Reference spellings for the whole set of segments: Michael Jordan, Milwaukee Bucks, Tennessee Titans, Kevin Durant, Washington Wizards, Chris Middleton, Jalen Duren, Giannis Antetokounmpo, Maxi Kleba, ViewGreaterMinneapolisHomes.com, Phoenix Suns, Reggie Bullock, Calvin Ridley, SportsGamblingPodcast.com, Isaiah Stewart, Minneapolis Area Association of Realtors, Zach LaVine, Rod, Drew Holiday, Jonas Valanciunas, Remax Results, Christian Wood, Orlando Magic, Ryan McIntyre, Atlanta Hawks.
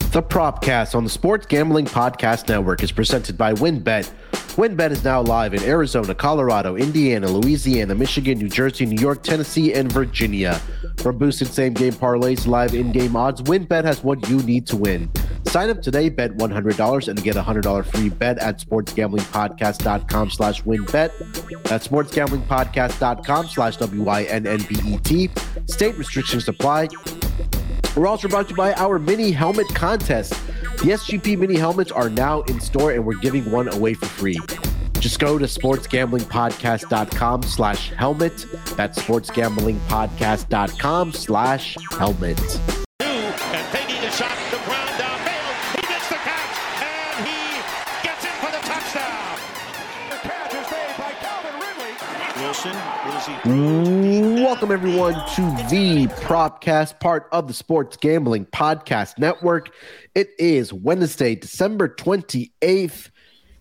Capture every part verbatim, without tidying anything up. The PropCast on the Sports Gambling Podcast Network is presented by WynnBET. WynnBET is now live in Arizona, Colorado, Indiana, Louisiana, Michigan, New Jersey, New York, Tennessee, and Virginia. For boosted same-game parlays, live in-game odds, WynnBET has what you need to win. Sign up today, bet one hundred dollars, and get a one hundred dollars free bet at sportsgamblingpodcast.com slash WynnBET. That's sportsgamblingpodcast.com slash W-Y-N-N-B-E-T. State restrictions apply. We're also brought to you by our mini helmet contest. The S G P mini helmets are now in store, and we're giving one away for free. Just go to sportsgamblingpodcast.com slash helmet. That's sportsgamblingpodcast.com slash helmet. And taking a shot to ground down field. He missed the catch, and he gets in for the touchdown. The catch is made by Calvin Ridley. Wilson, what is he? Welcome, everyone, to the PropCast, part of the Sports Gambling Podcast Network. It is Wednesday, December twenty-eighth.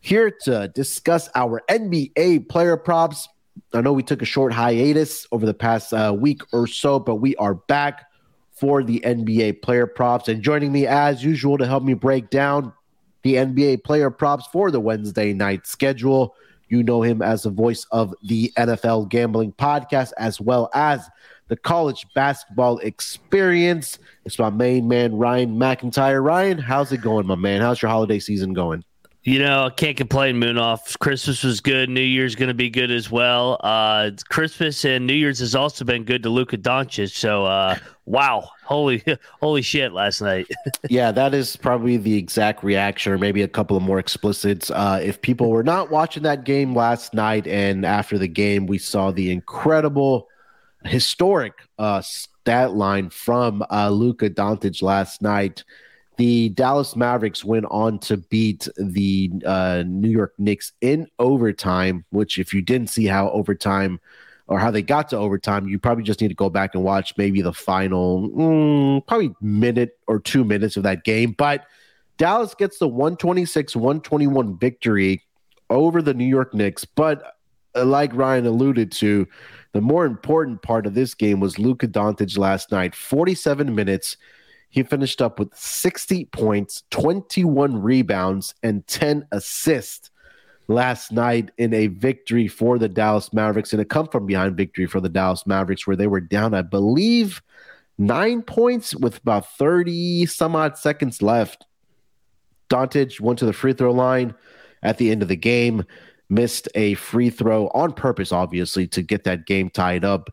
Here to discuss our N B A player props. I know we took a short hiatus over the past uh, week or so, but we are back for the N B A player props. And joining me as usual to help me break down the N B A player props for the Wednesday night schedule, you know him as the voice of the N F L Gambling Podcast, as well as the College Basketball Experience. It's my main man, Ryan McIntyre. Ryan, how's it going, my man? How's your holiday season going? You know, I can't complain, Moon off. Christmas was good. New Year's going to be good as well. Uh, Christmas and New Year's has also been good to Luka Doncic. So, uh, wow, holy holy shit last night. Yeah, that is probably the exact reaction, or maybe a couple of more explicits. Uh, if people were not watching that game last night, and after the game, we saw the incredible, historic uh, stat line from uh, Luka Doncic last night. The Dallas Mavericks went on to beat the uh, New York Knicks in overtime, which if you didn't see how overtime or how they got to overtime, you probably just need to go back and watch maybe the final mm, probably minute or two minutes of that game. But Dallas gets the one twenty-six one twenty-one victory over the New York Knicks. But like Ryan alluded to, the more important part of this game was Luka Doncic last night, forty-seven minutes. He finished up with sixty points, twenty-one rebounds, and ten assists last night in a victory for the Dallas Mavericks, and a come-from-behind victory for the Dallas Mavericks where they were down, I believe, nine points with about thirty-some-odd seconds left. Doncic went to the free throw line at the end of the game, missed a free throw on purpose, obviously, to get that game tied up.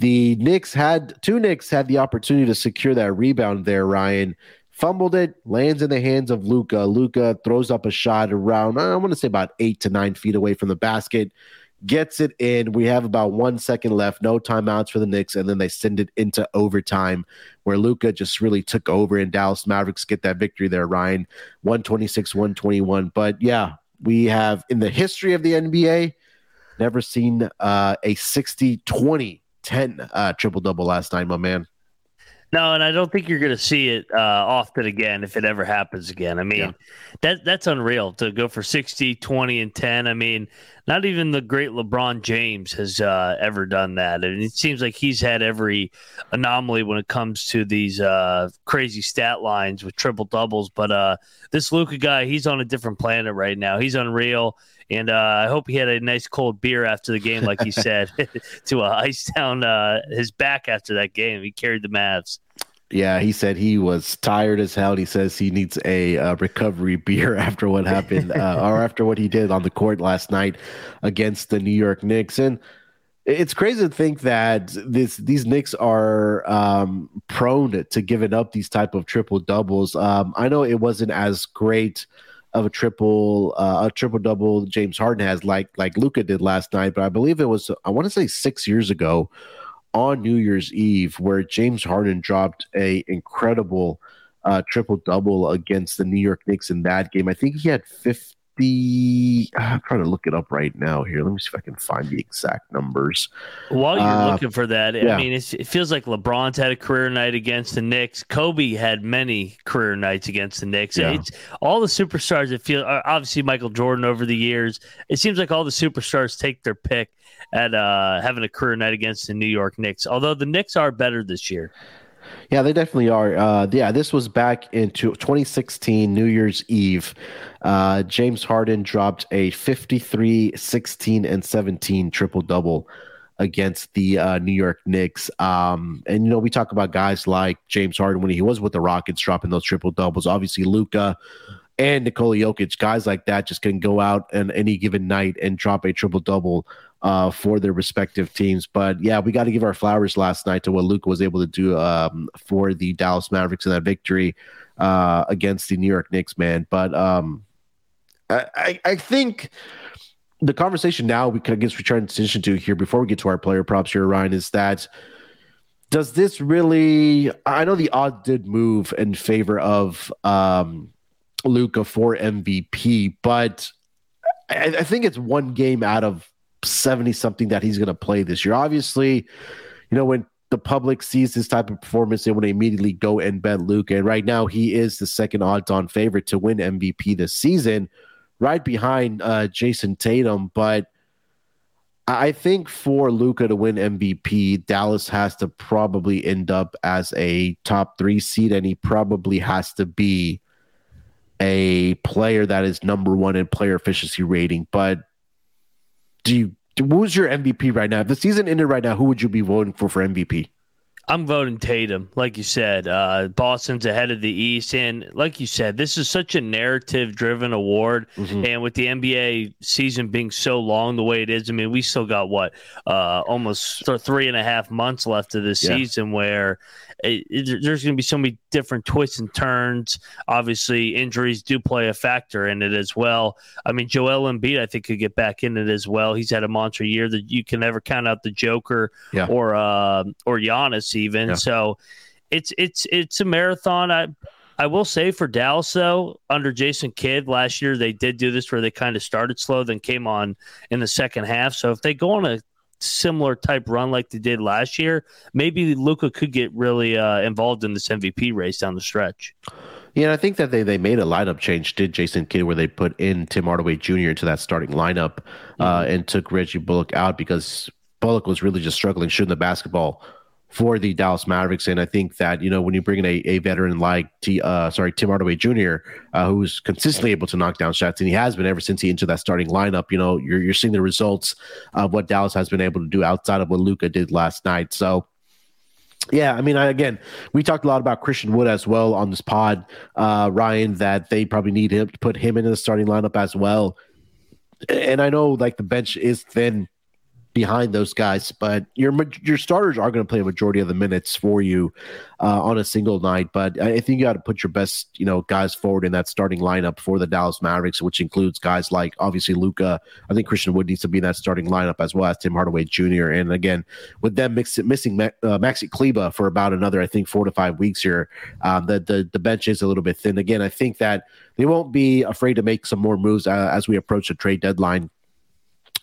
The Knicks had two Knicks had the opportunity to secure that rebound there, Ryan. Fumbled it, lands in the hands of Luka. Luka throws up a shot around, I want to say about eight to nine feet away from the basket, gets it in. We have about one second left, no timeouts for the Knicks, and then they send it into overtime where Luka just really took over, and Dallas Mavericks get that victory there, Ryan, one twenty-six one twenty-one. But yeah, we have in the history of the N B A never seen uh, a sixty twenty ten uh, triple-double last night, my man. No, and I don't think you're going to see it uh, often again if it ever happens again. I mean, yeah. that that's unreal to go for sixty, twenty, and ten. I mean, not even the great LeBron James has uh, ever done that. And it seems like he's had every anomaly when it comes to these uh, crazy stat lines with triple-doubles. But uh, this Luka guy, he's on a different planet right now. He's unreal. And uh, I hope he had a nice cold beer after the game, like he said, to uh, ice down uh, his back after that game. He carried the Mavs. Yeah, he said he was tired as hell. He says he needs a uh, recovery beer after what happened uh, or after what he did on the court last night against the New York Knicks. And it's crazy to think that this these Knicks are um, prone to giving up these type of triple doubles. Um, I know it wasn't as great of a triple, uh, a triple double James Harden has like like Luka did last night, but I believe it was I want to say six years ago on New Year's Eve where James Harden dropped a incredible uh, triple double against the New York Knicks in that game. I think he had fifty. I'm trying to look it up right now here. Let me see if I can find the exact numbers. While you're uh, looking for that, yeah. I mean, it's, it feels like LeBron's had a career night against the Knicks. Kobe had many career nights against the Knicks. Yeah. It's all the superstars that feel obviously Michael Jordan over the years. It seems like all the superstars take their pick at uh, having a career night against the New York Knicks, although the Knicks are better this year. Yeah, they definitely are. Uh, yeah, this was back in twenty sixteen, New Year's Eve. Uh, James Harden dropped a fifty-three, sixteen, and seventeen triple-double against the uh, New York Knicks. Um, and, you know, we talk about guys like James Harden when he was with the Rockets dropping those triple-doubles. Obviously, Luka and Nikola Jokic, guys like that just can go out on any given night and drop a triple-double uh, for their respective teams. But, yeah, we got to give our flowers last night to what Luka was able to do um, for the Dallas Mavericks in that victory uh, against the New York Knicks, man. But um, I, I, I think the conversation now we could guess we try to transition to here before we get to our player props here, Ryan, is that does this really – I know the odds did move in favor of um, – Luka for M V P, but I, I think it's one game out of seventy something that he's going to play this year. Obviously, you know, when the public sees this type of performance, they want to immediately go and bet Luka. And right now, he is the second odds-on favorite to win M V P this season, right behind uh, Jason Tatum. But I think for Luka to win M V P, Dallas has to probably end up as a top three seed, and he probably has to be a player that is number one in player efficiency rating. But do you, who's your M V P right now? If the season ended right now, who would you be voting for for M V P? I'm voting Tatum, like you said. Uh, Boston's ahead of the East, and like you said, this is such a narrative-driven award, mm-hmm. and with the N B A season being so long the way it is, I mean, we still got, what, uh, almost three and a half months left of this yeah. season where it, it, there's going to be so many different twists and turns. Obviously, injuries do play a factor in it as well. I mean, Joel Embiid, I think, could get back in it as well. He's had a monster year that you can never count out the Joker yeah. or, uh, or Giannis, even yeah. so it's it's it's a marathon. I I will say for Dallas though, under Jason Kidd last year, they did do this where they kind of started slow, then came on in the second half. So if they go on a similar type run like they did last year, maybe Luka could get really uh, involved in this M V P race down the stretch. Yeah, and I think that they, they made a lineup change, did Jason Kidd, where they put in Tim Hardaway Junior into that starting lineup uh, and took Reggie Bullock out because Bullock was really just struggling shooting the basketball for the Dallas Mavericks. And I think that, you know, when you bring in a, a veteran like T, uh, sorry, Tim Hardaway Junior, uh, who's consistently able to knock down shots, and he has been ever since he entered that starting lineup, you know, you're you're seeing the results of what Dallas has been able to do outside of what Luka did last night. So, yeah, I mean, I, again, we talked a lot about Christian Wood as well on this pod, uh, Ryan, that they probably need him to put him into the starting lineup as well. And I know, like, the bench is thin behind those guys, but your your starters are going to play a majority of the minutes for you uh, on a single night. But I think you got to put your best, you know, guys forward in that starting lineup for the Dallas Mavericks, which includes guys like obviously Luka. I think Christian Wood needs to be in that starting lineup as well as Tim Hardaway Junior And again, with them mix, missing uh, Maxi Kleba for about another, I think, four to five weeks here, um, the, the the bench is a little bit thin. Again, I think that they won't be afraid to make some more moves uh, as we approach the trade deadline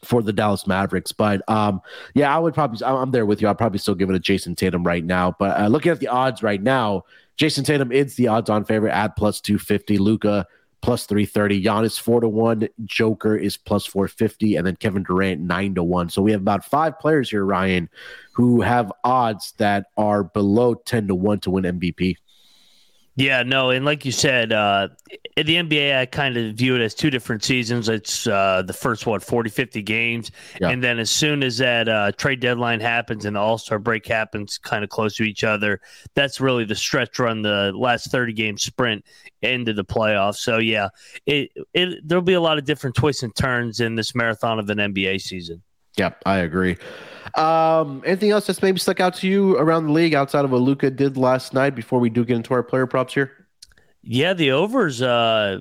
for the Dallas Mavericks. But um, yeah, I would probably, I'm there with you. I'll probably still give it a Jason Tatum right now. But uh, looking at the odds right now, Jason Tatum is the odds on favorite at plus two fifty. Luka plus three thirty. Giannis four to one. Joker is plus four fifty. And then Kevin Durant nine to one. So we have about five players here, Ryan, who have odds that are below ten to one to win M V P. Yeah, no, and like you said, uh, in the N B A, I kind of view it as two different seasons. It's uh, the first, what, forty, fifty games, yeah. and then as soon as that uh, trade deadline happens and the All-Star break happens kind of close to each other, that's really the stretch run, the last thirty-game sprint into the playoffs. So, yeah, it, it there'll be a lot of different twists and turns in this marathon of an N B A season. Yeah, I agree. Um, anything else that's maybe stuck out to you around the league outside of what Luka did last night before we do get into our player props here? Yeah, the overs uh,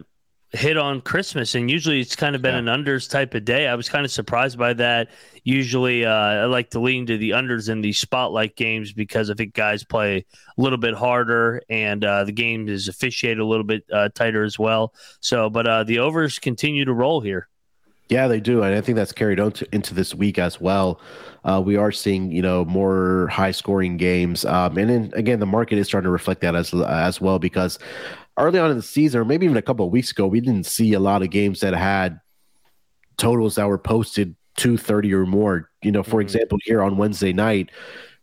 hit on Christmas, and usually it's kind of been yeah. an unders type of day. I was kind of surprised by that. Usually uh, I like to lean to the unders in the spotlight games because I think guys play a little bit harder, and uh, the game is officiated a little bit uh, tighter as well. So, But uh, the overs continue to roll here. Yeah, they do, and I think that's carried on to, into this week as well. Uh, we are seeing, you know, more high-scoring games, um, and then again, the market is starting to reflect that as as well, because early on in the season, or maybe even a couple of weeks ago, we didn't see a lot of games that had totals that were posted two thirty or more. You know, for mm-hmm. example, here on Wednesday night,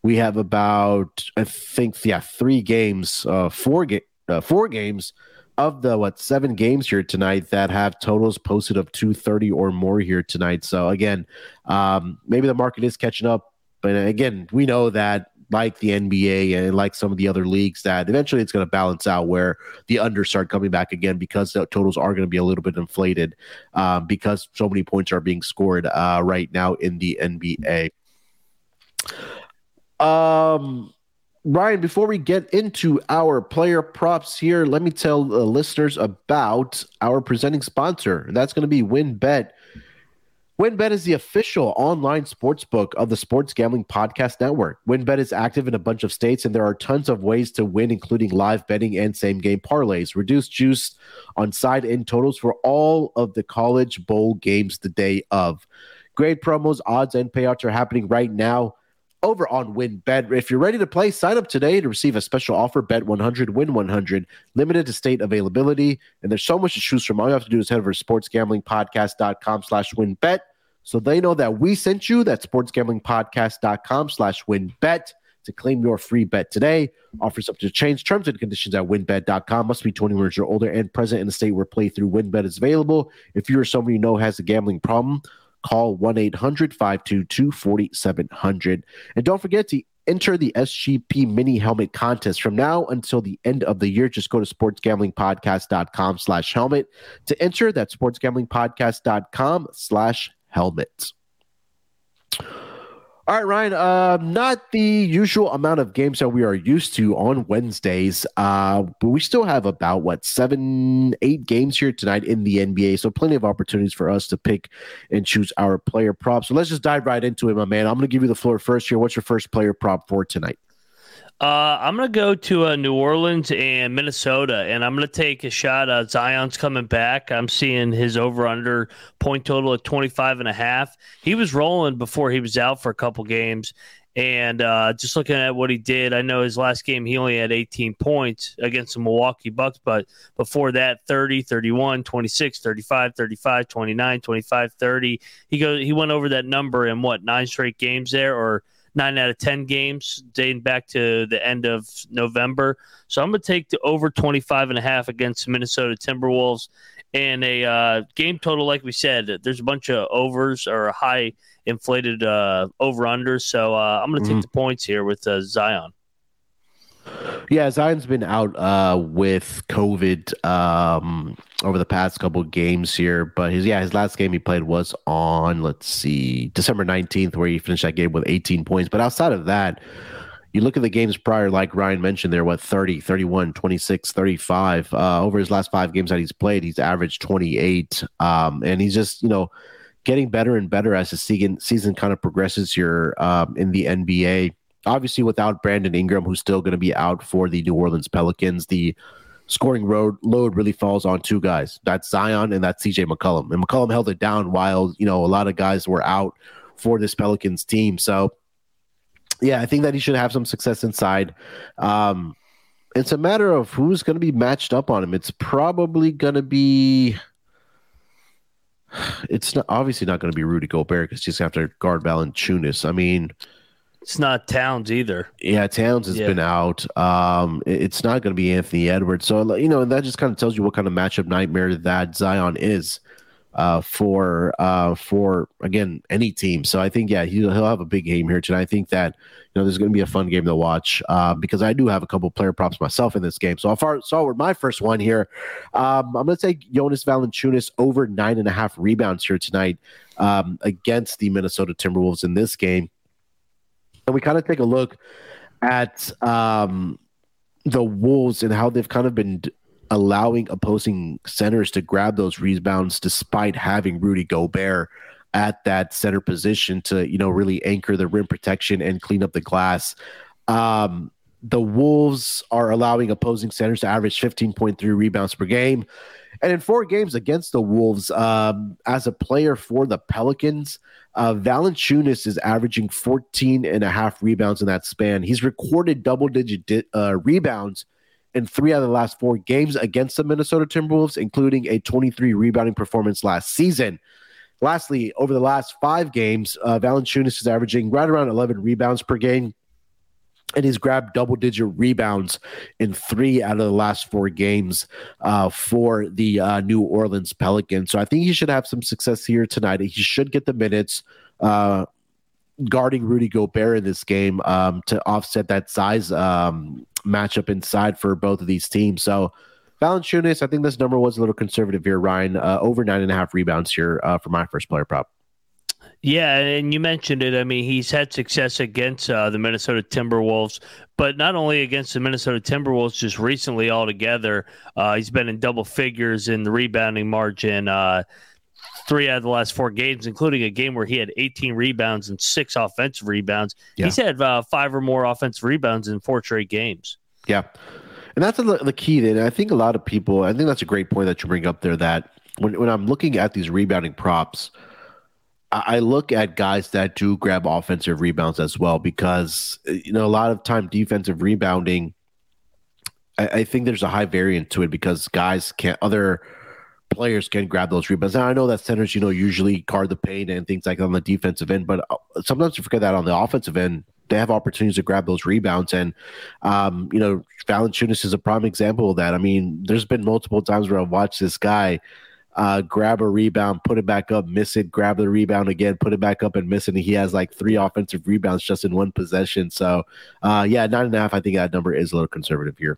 we have about, I think, yeah, three games, uh, four, ga- uh, four games of the, what, seven games here tonight that have totals posted of two thirty or more here tonight. So, again, um, maybe the market is catching up. But, again, we know that, like the N B A and like some of the other leagues, that eventually it's going to balance out where the unders start coming back again, because the totals are going to be a little bit inflated um, because so many points are being scored uh, right now in the N B A. Um, Ryan, before we get into our player props here, let me tell the listeners about our presenting sponsor. That's going to be WynnBET. WynnBET is the official online sportsbook of the Sports Gambling Podcast Network. WynnBET is active in a bunch of states, and there are tons of ways to win, including live betting and same-game parlays. Reduced juice on side-in totals for all of the college bowl games the day of. Great promos, odds, and payouts are happening right now over on WynnBET. If you're ready to play, sign up today to receive a special offer. Bet one hundred, win one hundred, limited to state availability. And there's so much to choose from. All you have to do is head over to sportsgamblingpodcast.com slash WynnBET. So they know that we sent you. That's sportsgamblingpodcast.com slash WynnBET to claim your free bet today. Offers up to change. Terms and conditions at wynbet dot com. Must be twenty-one years or older and present in a state where playthrough WynnBET is available. If you or someone you know has a gambling problem, call one eight hundred, five two two, four seven zero zero. And don't forget to enter the S G P mini helmet contest. From now until the end of the year, just go to sportsgamblingpodcast.com slash helmet to enter. That's sportsgamblingpodcast.com slash helmet. All right, Ryan, uh, not the usual amount of games that we are used to on Wednesdays, uh, but we still have about, what, seven, eight games here tonight in the N B A, so plenty of opportunities for us to pick and choose our player props. So let's just dive right into it, my man. I'm going to give you the floor first here. What's your first player prop for tonight? Uh, I'm going to go to uh, New Orleans and Minnesota, and I'm going to take a shot. Uh, Zion's coming back. I'm seeing his over-under point total at twenty-five and a half. He was rolling before he was out for a couple games, and uh, just looking at what he did, I know his last game he only had eighteen points against the Milwaukee Bucks, but before that, thirty, thirty-one, twenty-six, thirty-five, thirty-five, twenty-nine, twenty-five, thirty. He goes, he went over that number in, what, nine straight games there, or nine out of ten games dating back to the end of November. So I'm going to take the over twenty-five and a half against the Minnesota Timberwolves. And a uh, game total, like we said, there's a bunch of overs or high inflated uh, over-unders. So uh, I'm going to take mm-hmm. the points here with uh, Zion. Yeah, Zion's been out uh, with COVID um, over the past couple of games here, but his yeah his last game he played was on, let's see, December nineteenth, where he finished that game with eighteen points. But outside of that, you look at the games prior, like Ryan mentioned there, what, thirty, thirty-one, twenty-six, thirty-five. Uh, over his last five games that he's played, he's averaged twenty-eight, um, and he's just, you know, getting better and better as the season, season kind of progresses here um, in the N B A. Obviously, without Brandon Ingram, who's still going to be out for the New Orleans Pelicans, the scoring road load really falls on two guys. That's Zion and that's C J McCollum. And McCollum held it down while, you know, a lot of guys were out for this Pelicans team. So, yeah, I think that he should have some success inside. Um, it's a matter of who's going to be matched up on him. It's probably going to be... It's not, obviously not going to be Rudy Gobert, because he's going to have to guard Valanciunas. I mean... It's not Towns either. Yeah, Towns has yeah. been out. Um, it's not going to be Anthony Edwards. So, you know, that just kind of tells you what kind of matchup nightmare that Zion is uh, for, uh, for again, any team. So I think, yeah, he'll, he'll have a big game here tonight. I think that, you know, there's going to be a fun game to watch uh, because I do have a couple of player props myself in this game. So, far, so with my first one here, um, I'm going to take Jonas Valanciunas over nine and a half rebounds here tonight um, against the Minnesota Timberwolves in this game. And we kind of take a look at um, the Wolves and how they've kind of been d- allowing opposing centers to grab those rebounds, despite having Rudy Gobert at that center position to, you know, really anchor the rim protection and clean up the glass. Um, the Wolves are allowing opposing centers to average fifteen point three rebounds per game. And in four games against the Wolves, um, as a player for the Pelicans, uh, Valanciunas is averaging fourteen and a half rebounds in that span. He's recorded double-digit di- uh, rebounds in three out of the last four games against the Minnesota Timberwolves, including a twenty-three rebounding performance last season. Lastly, over the last five games, uh, Valanciunas is averaging right around eleven rebounds per game. And he's grabbed double-digit rebounds in three out of the last four games uh, for the uh, New Orleans Pelicans. So I think he should have some success here tonight. He should get the minutes uh, guarding Rudy Gobert in this game um, to offset that size um, matchup inside for both of these teams. So Valanciunas, I think this number was a little conservative here, Ryan. Uh, over nine and a half rebounds here uh, for my first player prop. Yeah, and you mentioned it. I mean, he's had success against uh, the Minnesota Timberwolves, but not only against the Minnesota Timberwolves, just recently altogether. Uh, he's been in double figures in the rebounding margin uh, three out of the last four games, including a game where he had eighteen rebounds and six offensive rebounds. Yeah. He's had uh, five or more offensive rebounds in four straight games. Yeah, and that's the key then. I think a lot of people, I think that's a great point that you bring up there, that when, when I'm looking at these rebounding props, I look at guys that do grab offensive rebounds as well, because, you know, a lot of time defensive rebounding, I, I think there's a high variance to it because guys can't, other players can grab those rebounds. Now, I know that centers, you know, usually guard the paint and things like that on the defensive end, but sometimes you forget that on the offensive end, they have opportunities to grab those rebounds. And, um, you know, Valanciunas is a prime example of that. I mean, there's been multiple times where I've watched this guy Uh, grab a rebound, put it back up, miss it, grab the rebound again, put it back up and miss it. And he has like three offensive rebounds just in one possession. So, uh, yeah, nine and a half. I think that number is a little conservative here.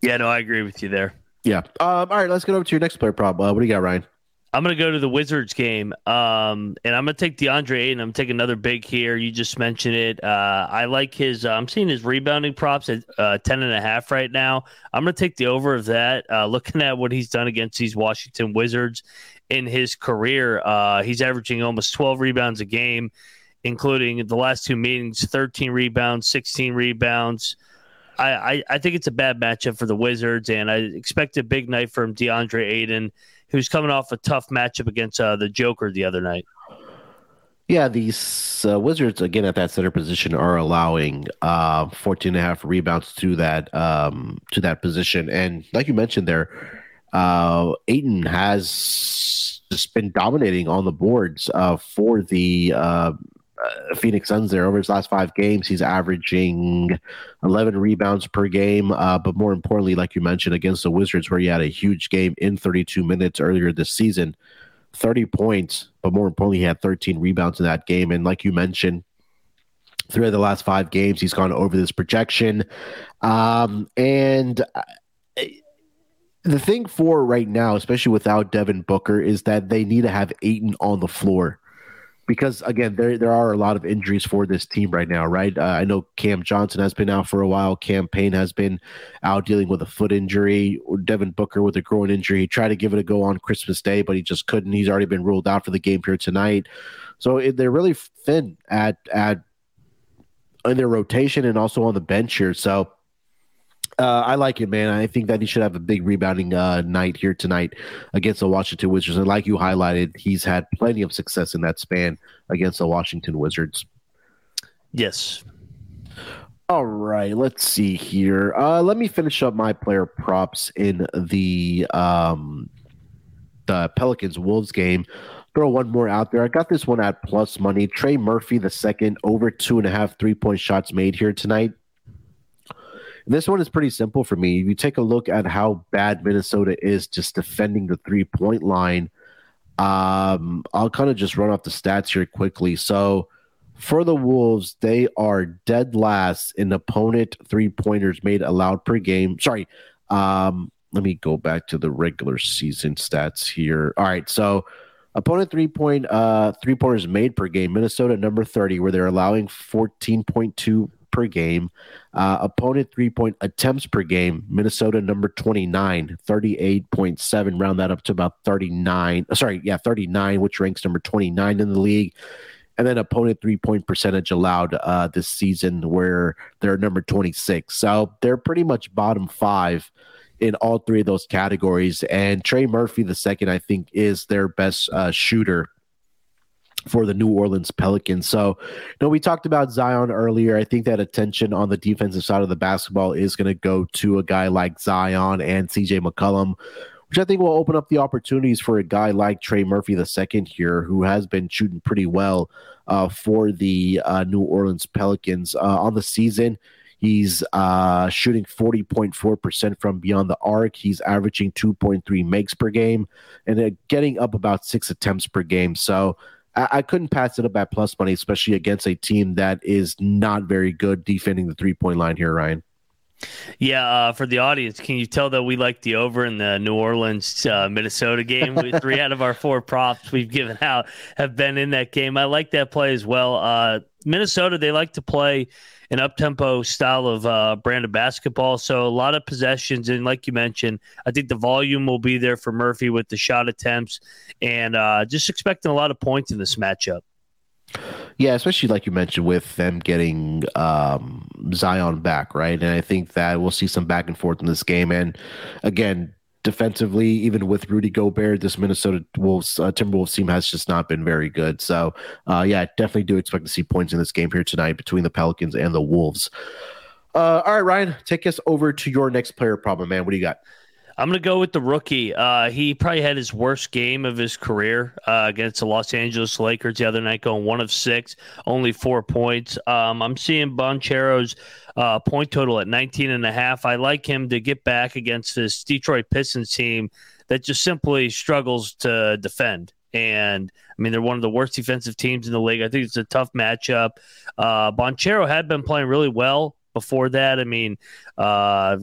Yeah, no, I agree with you there. Yeah. Um, all right, let's get over to your next player prop. Uh, what do you got, Ryan? I'm going to go to the Wizards game, um, and I'm going to take DeAndre Ayton. I'm taking another big here. You just mentioned it. Uh, I like his uh, – I'm seeing his rebounding props at uh, ten and a half right now. I'm going to take the over of that. Uh, looking at what he's done against these Washington Wizards in his career, uh, he's averaging almost twelve rebounds a game, including the last two meetings, thirteen rebounds, sixteen rebounds. I, I, I think it's a bad matchup for the Wizards, and I expect a big night from DeAndre Ayton, who's coming off a tough matchup against uh, the Joker the other night. Yeah, these uh, Wizards, again, at that center position are allowing uh, fourteen and a half rebounds to that um, to that position. And like you mentioned there, uh, Ayton has just been dominating on the boards uh, for the uh, Phoenix Suns there. Over his last five games, he's averaging eleven rebounds per game. Uh, but more importantly, like you mentioned, against the Wizards, where he had a huge game in thirty-two minutes earlier this season, thirty points. But more importantly, he had thirteen rebounds in that game. And like you mentioned, through the last five games, he's gone over this projection. Um, and I, the thing for right now, especially without Devin Booker, is that they need to have Ayton on the floor. Because, again, there there are a lot of injuries for this team right now, right? Uh, I know Cam Johnson has been out for a while. Cam Payne has been out dealing with a foot injury. Devin Booker with a groin injury. He tried to give it a go on Christmas Day, but he just couldn't. He's already been ruled out for the game here tonight. So it, they're really thin at at in their rotation and also on the bench here. So uh, I like it, man. I think that he should have a big rebounding uh, night here tonight against the Washington Wizards. And like you highlighted, he's had plenty of success in that span against the Washington Wizards. Yes. All right. Let's see here. Uh, let me finish up my player props in the um, the Pelicans-Wolves game. Throw one more out there. I got this one at plus money. Trey Murphy, the second, over two and a half three-point shots made here tonight. This one is pretty simple for me. If you take a look at how bad Minnesota is just defending the three-point line, um, I'll kind of just run off the stats here quickly. So for the Wolves, they are dead last in opponent three-pointers made allowed per game. Sorry, um, let me go back to the regular season stats here. All right, so opponent three-point uh, three-pointers made per game, Minnesota number thirty, where they're allowing fourteen point two per game. Uh, opponent three-point attempts per game, Minnesota number twenty-nine, thirty-eight point seven, round that up to about thirty-nine, sorry, yeah, thirty-nine, which ranks number twenty-nine in the league. And then opponent three-point percentage allowed uh, this season, where they're number twenty-six. So they're pretty much bottom five in all three of those categories. And Trey Murphy the second, I think, is their best uh, shooter for the New Orleans Pelicans. So, you know, we talked about Zion earlier. I think that attention on the defensive side of the basketball is going to go to a guy like Zion and C J McCollum. We which I think will open up the opportunities for a guy like Trey Murphy the second here, who has been shooting pretty well uh, for the uh, New Orleans Pelicans. Uh, on the season, he's uh, shooting forty point four percent from beyond the arc. He's averaging two point three makes per game and uh, getting up about six attempts per game. So I-, I couldn't pass it up at plus money, especially against a team that is not very good defending the three-point line here, Ryan. Yeah, uh, for the audience, can you tell that we like the over in the New Orleans uh, Minnesota game? We, three out of our four props we've given out have been in that game. I like that play as well. Uh, Minnesota, they like to play an up-tempo style of uh, brand of basketball, so a lot of possessions. And like you mentioned, I think the volume will be there for Murphy with the shot attempts, and uh, just expecting a lot of points in this matchup. Yeah, especially like you mentioned with them getting um, Zion back, right? And I think that we'll see some back and forth in this game. And again, defensively, even with Rudy Gobert, this Minnesota Wolves uh, Timberwolves team has just not been very good. So, uh, yeah, I definitely do expect to see points in this game here tonight between the Pelicans and the Wolves. Uh, all right, Ryan, take us over to your next player problem, man. What do you got? I'm going to go with the rookie. Uh, he probably had his worst game of his career uh, against the Los Angeles Lakers the other night, going one of six, only four points. Um, I'm seeing Banchero's uh, point total at nineteen and a half. I like him to get back against this Detroit Pistons team that just simply struggles to defend. And, I mean, they're one of the worst defensive teams in the league. I think it's a tough matchup. Uh, Banchero had been playing really well before that. I mean, uh,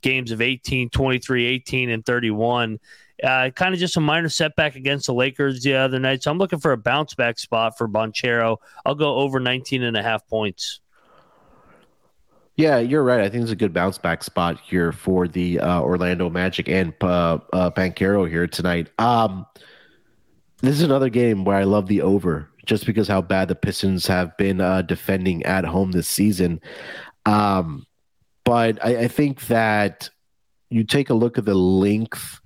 games of eighteen, twenty-three, eighteen, and thirty-one. Uh, kind of just a minor setback against the Lakers the other night. So I'm looking for a bounce back spot for Banchero. I'll go over nineteen and a half points. Yeah, you're right. I think it's a good bounce back spot here for the uh, Orlando Magic and uh, uh, Banchero here tonight. Um, this is another game where I love the over just because how bad the Pistons have been uh, defending at home this season. Um, but I, I think that you take a look at the length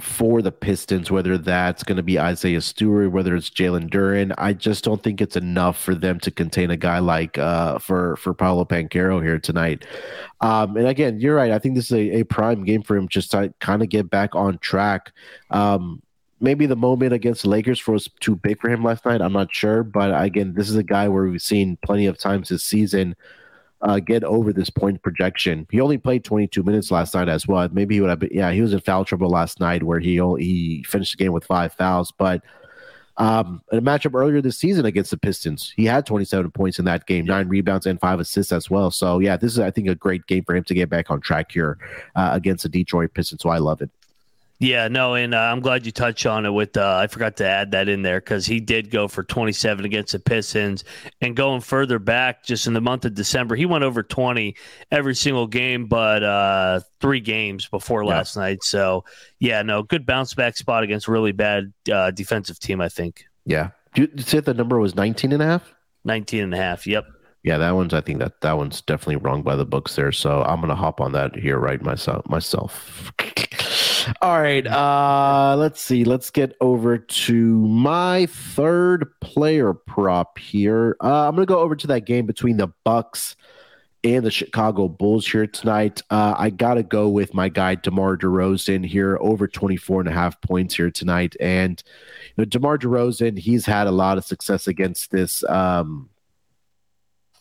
for the Pistons, whether that's going to be Isaiah Stewart, whether it's Jalen Duren. I just don't think it's enough for them to contain a guy like uh, for, for Paolo Banchero here tonight. Um, and again, you're right. I think this is a, a prime game for him just to kind of get back on track. Um, Maybe the moment against the Lakers was too big for him last night. I'm not sure. But, again, this is a guy where we've seen plenty of times this season uh, get over this point projection. He only played twenty-two minutes last night as well. Maybe he would have been, yeah, he was in foul trouble last night where he only, he finished the game with five fouls. But um, in a matchup earlier this season against the Pistons, he had twenty-seven points in that game, nine rebounds and five assists as well. So, yeah, this is, I think, a great game for him to get back on track here uh, against the Detroit Pistons. So I love it. Yeah, no, and uh, I'm glad you touched on it with uh, – I forgot to add that in there because he did go for twenty-seven against the Pistons. And going further back, just in the month of December, he went over twenty every single game but uh, three games before last yeah. night. So, yeah, no, good bounce-back spot against a really bad uh, defensive team, I think. Yeah. Did you say the number was nineteen and a half? nineteen and a half, yep. Yeah, that one's – I think that, that one's definitely wrong by the books there. So I'm going to hop on that here right myself. myself. All right, uh, let's see. Let's get over to my third player prop here. Uh, I'm going to go over to that game between the Bucks and the Chicago Bulls here tonight. Uh, I got to go with my guy, DeMar DeRozan here, over twenty-four and a half points here tonight. And you know, DeMar DeRozan, he's had a lot of success against this um,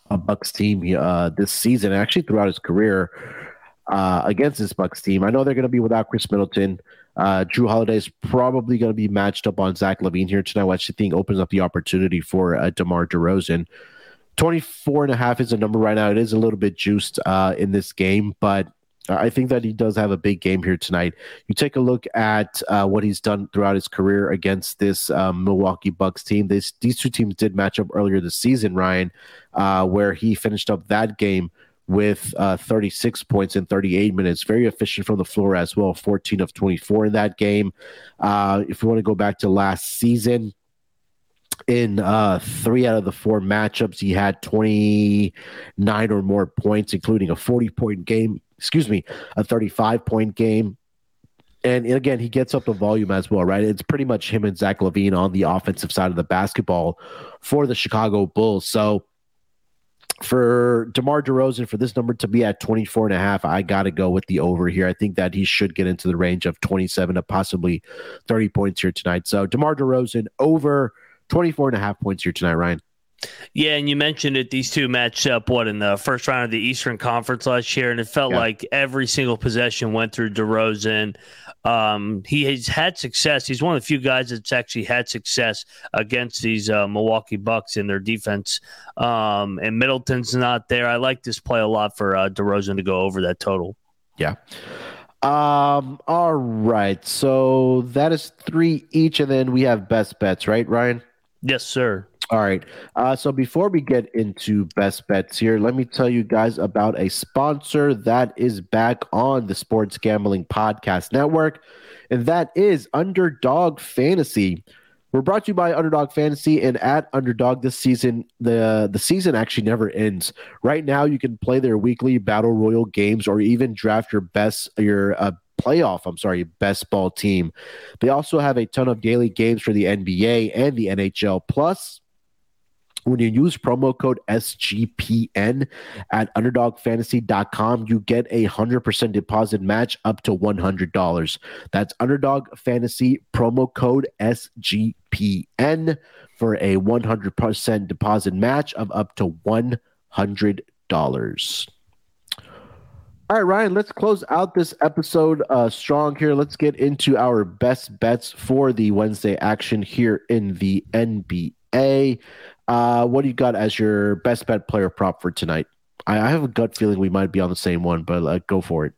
a Bucks team uh, this season, actually throughout his career. Uh, against this Bucks team. I know they're going to be without Chris Middleton. Uh, Drew Holiday is probably going to be matched up on Zach LaVine here tonight, which I think opens up the opportunity for uh, DeMar DeRozan. twenty-four and a half is the number right now. It is a little bit juiced uh, in this game, but I think that he does have a big game here tonight. You take a look at uh, what he's done throughout his career against this um, Milwaukee Bucks team. These, these two teams did match up earlier this season, Ryan, uh, where he finished up that game with uh, thirty-six points in thirty-eight minutes. Very efficient from the floor as well, fourteen of twenty-four in that game. Uh, if we want to go back to last season, in uh, three out of the four matchups, he had twenty-nine or more points, including a forty-point game, excuse me, a thirty-five-point game. And again, he gets up the volume as well, right? It's pretty much him and Zach LaVine on the offensive side of the basketball for the Chicago Bulls. So for DeMar DeRozan, for this number to be at twenty-four and a half, I got to go with the over here. I think that he should get into the range of twenty-seven to possibly thirty points here tonight. So DeMar DeRozan over twenty-four and a half points here tonight, Ryan. Yeah, and you mentioned it. These two matched up, what, in the first round of the Eastern Conference last year, and it felt yeah. like every single possession went through DeRozan. Um, he has had success. He's one of the few guys that's actually had success against these uh, Milwaukee Bucks in their defense. Um, and Middleton's not there. I like this play a lot for uh, DeRozan to go over that total. Yeah. Um. All right. So that is three each, and then we have best bets, right, Ryan? Yes, sir. All right. Uh, so before we get into best bets here, let me tell you guys about a sponsor that is back on the Sports Gambling Podcast Network, and that is Underdog Fantasy. We're brought to you by Underdog Fantasy, and at Underdog this season, the the season actually never ends. Right now, you can play their weekly battle royal games, or even draft your best your uh, playoff. I'm sorry, best ball team. They also have a ton of daily games for the N B A and the N H L. Plus, when you use promo code S G P N at underdog fantasy dot com, you get a one hundred percent deposit match up to one hundred dollars. That's Underdog Fantasy promo code S G P N for a one hundred percent deposit match of up to one hundred dollars. All right, Ryan, let's close out this episode uh, strong here. Let's get into our best bets for the Wednesday action here in the N B A. Uh, what do you got as your best bet player prop for tonight? I, I have a gut feeling we might be on the same one, but uh, go for it.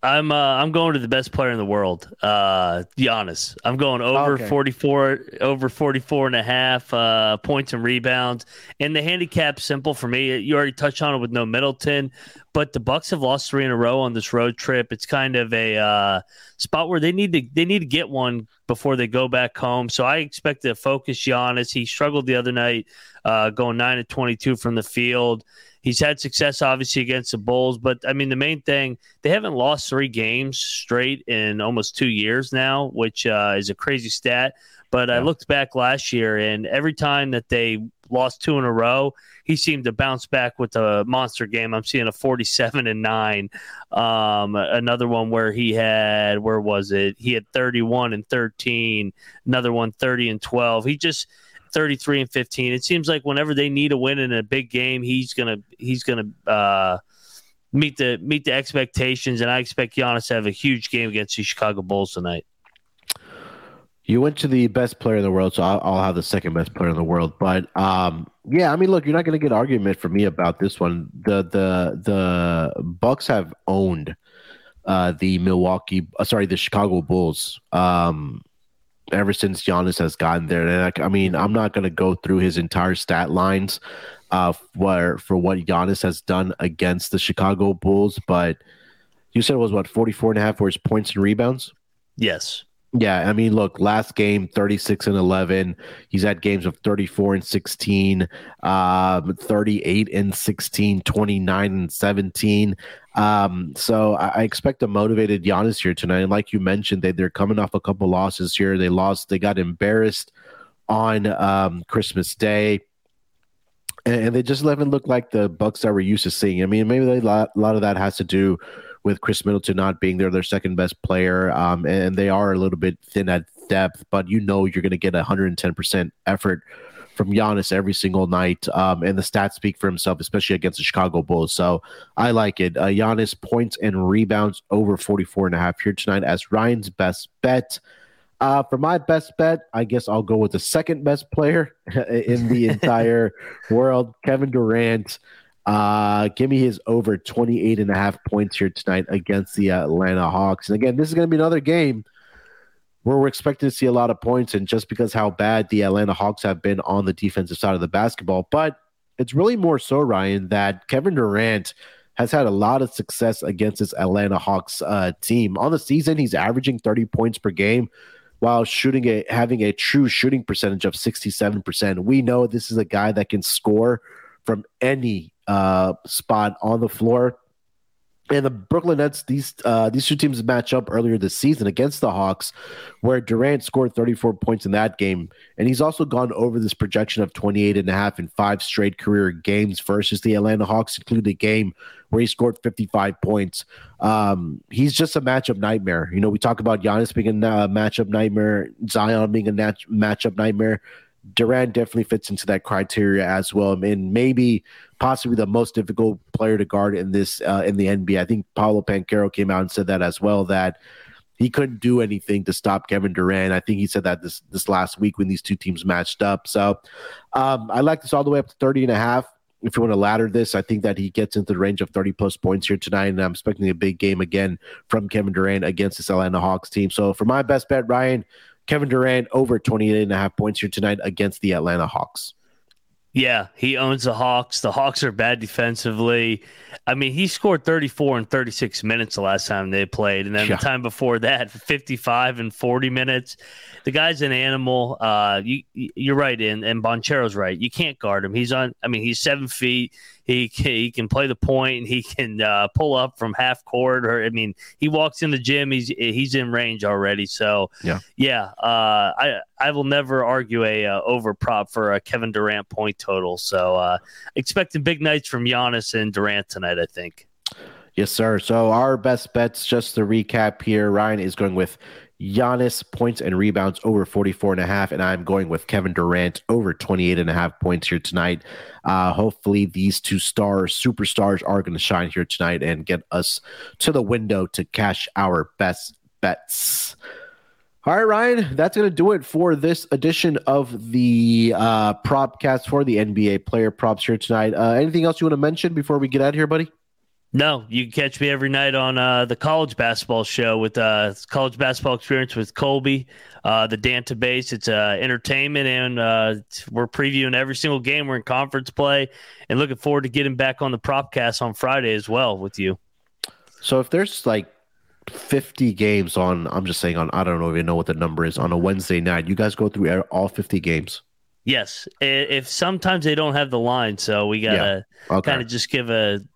I'm uh, I'm going to the best player in the world, uh, Giannis. I'm going over okay. forty-four, over forty-four and a half uh, points and rebounds. And the handicap's simple for me. You already touched on it with no Middleton, but the Bucks have lost three in a row on this road trip. It's kind of a uh, spot where they need to they need to get one before they go back home. So I expect to focus Giannis. He struggled the other night, uh, going nine of twenty-two from the field. He's had success, obviously, against the Bulls. But, I mean, the main thing, they haven't lost three games straight in almost two years now, which uh, is a crazy stat. But yeah. I looked back last year, and every time that they lost two in a row, he seemed to bounce back with a monster game. I'm seeing a forty-seven and nine. Um, another one where he had, where was it? He had thirty-one and thirteen. Another one, thirty and twelve. He just... thirty-three and fifteen. It seems like whenever they need a win in a big game, he's gonna he's gonna uh, meet the meet the expectations, and I expect Giannis to have a huge game against the Chicago Bulls tonight. You went to the best player in the world, so I'll, I'll have the second best player in the world. But um, yeah, I mean, look, you're not gonna get an argument from me about this one. The the the Bucks have owned uh, the Milwaukee, uh, sorry, the Chicago Bulls. Um, ever since Giannis has gotten there. And I, I mean, I'm not going to go through his entire stat lines uh, for, for what Giannis has done against the Chicago Bulls, but you said it was, what, forty-four and a half for his points and rebounds? Yes. Yeah, I mean, look, last game, thirty-six and eleven. He's had games of thirty-four and sixteen, um, thirty-eight and sixteen, twenty-nine and seventeen. Um, so I, I expect a motivated Giannis here tonight. And like you mentioned, they, they're coming off a couple losses here. They lost, they got embarrassed on um, Christmas Day. And, and they just haven't looked like the Bucks that we're used to seeing. I mean, maybe they, a lot of that has to do with Chris Middleton not being there, their second best player, um, and they are a little bit thin at depth, but you know you're going to get one hundred ten percent effort from Giannis every single night, um, and the stats speak for himself, especially against the Chicago Bulls. So I like it. Uh, Giannis points and rebounds over forty-four and a half here tonight as Ryan's best bet. Uh, for my best bet, I guess I'll go with the second best player in the entire world, Kevin Durant. Uh, give me his over twenty-eight and a half points here tonight against the Atlanta Hawks. And again, this is going to be another game where we're expecting to see a lot of points, and just because how bad the Atlanta Hawks have been on the defensive side of the basketball. But it's really more so, Ryan, that Kevin Durant has had a lot of success against this Atlanta Hawks uh, team. On the season, he's averaging thirty points per game while shooting a, having a true shooting percentage of sixty-seven percent. We know this is a guy that can score from any Uh, spot on the floor. And the Brooklyn Nets, these uh, these two teams match up earlier this season against the Hawks, where Durant scored thirty-four points in that game. And he's also gone over this projection of twenty-eight and a half in five straight career games versus the Atlanta Hawks, including a game where he scored fifty-five points. Um, he's just a matchup nightmare. You know, we talk about Giannis being a uh, matchup nightmare, Zion being a nat- matchup nightmare. Durant definitely fits into that criteria as well, and maybe possibly the most difficult player to guard in this uh, in the N B A. I think Paolo Banchero came out and said that as well, that he couldn't do anything to stop Kevin Durant. I think he said that this this last week when these two teams matched up. So um, I like this all the way up to thirty and a half. If you want to ladder this, I think that he gets into the range of thirty-plus points here tonight, and I'm expecting a big game again from Kevin Durant against this Atlanta Hawks team. So for my best bet, Ryan, Kevin Durant over twenty-eight and a half points here tonight against the Atlanta Hawks. Yeah, he owns the Hawks. The Hawks are bad defensively. I mean, he scored thirty-four and thirty-six minutes the last time they played, and then yeah. the time before that, fifty-five and forty minutes. The guy's an animal. Uh, you, you're right, and, and Banchero's right. You can't guard him. He's on. I mean, he's seven feet. He can, he can play the point, and he can uh, pull up from half court. Or I mean, he walks in the gym. He's he's in range already. So yeah, yeah. Uh, I I will never argue a uh, over prop for a Kevin Durant point total. So uh, expecting big nights from Giannis and Durant tonight, I think. Yes, sir. So our best bets, just to recap here, Ryan is going with Giannis points and rebounds over forty-four and a half, and I'm going with Kevin Durant over twenty-eight and a half points here tonight. Uh, hopefully these two stars, superstars, are going to shine here tonight and get us to the window to cash our best bets. All right, Ryan, that's going to do it for this edition of the uh, PropCast for the N B A player props here tonight. Uh, anything else you want to mention before we get out of here, buddy? No, you can catch me every night on uh, the College Basketball Show with uh, College Basketball Experience with Colby, uh, the Dantabase. It's uh, entertainment, and uh, we're previewing every single game. We're in conference play, and looking forward to getting back on the PropCast on Friday as well with you. So if there's like fifty games on, I'm just saying on, I don't even know what the number is, on a Wednesday night, you guys go through all fifty games? Yes. If sometimes they don't have the line, so we got to yeah. okay. kind of just give a –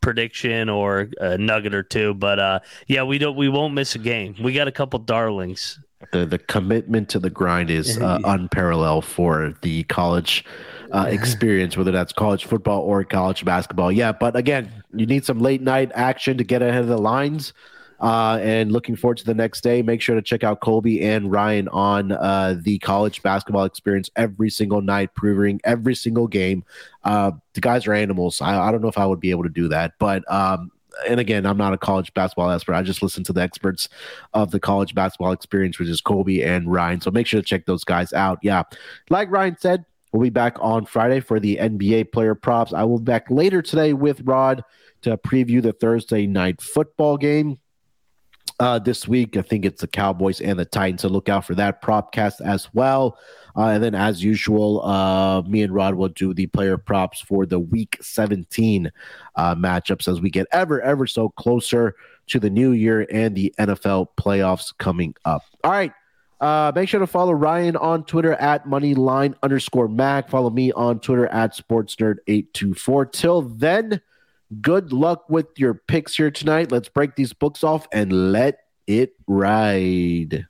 prediction or a nugget or two, but uh yeah we don't we won't miss a game. We got a couple darlings. The the commitment to the grind is uh, unparalleled for the college uh, experience, whether that's college football or college basketball. Yeah but again, you need some late night action to get ahead of the lines, uh and looking forward to the next day. Make sure to check out Colby and Ryan on uh the College Basketball Experience every single night, previewing every single game. Uh the guys are animals. I, I don't know if I would be able to do that, but um and again, I'm not a college basketball expert. I just listen to the experts of the College Basketball Experience, which is Colby and Ryan. So make sure to check those guys out. Yeah like Ryan said, we'll be back on Friday for the N B A player props. I will be back later today with Rod to preview the Thursday night football game. Uh, this week, I think it's the Cowboys and the Titans, so look out for that PropCast as well. Uh, and then, as usual, uh, me and Rod will do the player props for the Week seventeen uh, matchups as we get ever, ever so closer to the new year and the N F L playoffs coming up. All right. Uh, make sure to follow Ryan on Twitter at Moneyline underscore Mac. Follow me on Twitter at SportsNerd eight two four. Till then, good luck with your picks here tonight. Let's break these books off and let it ride.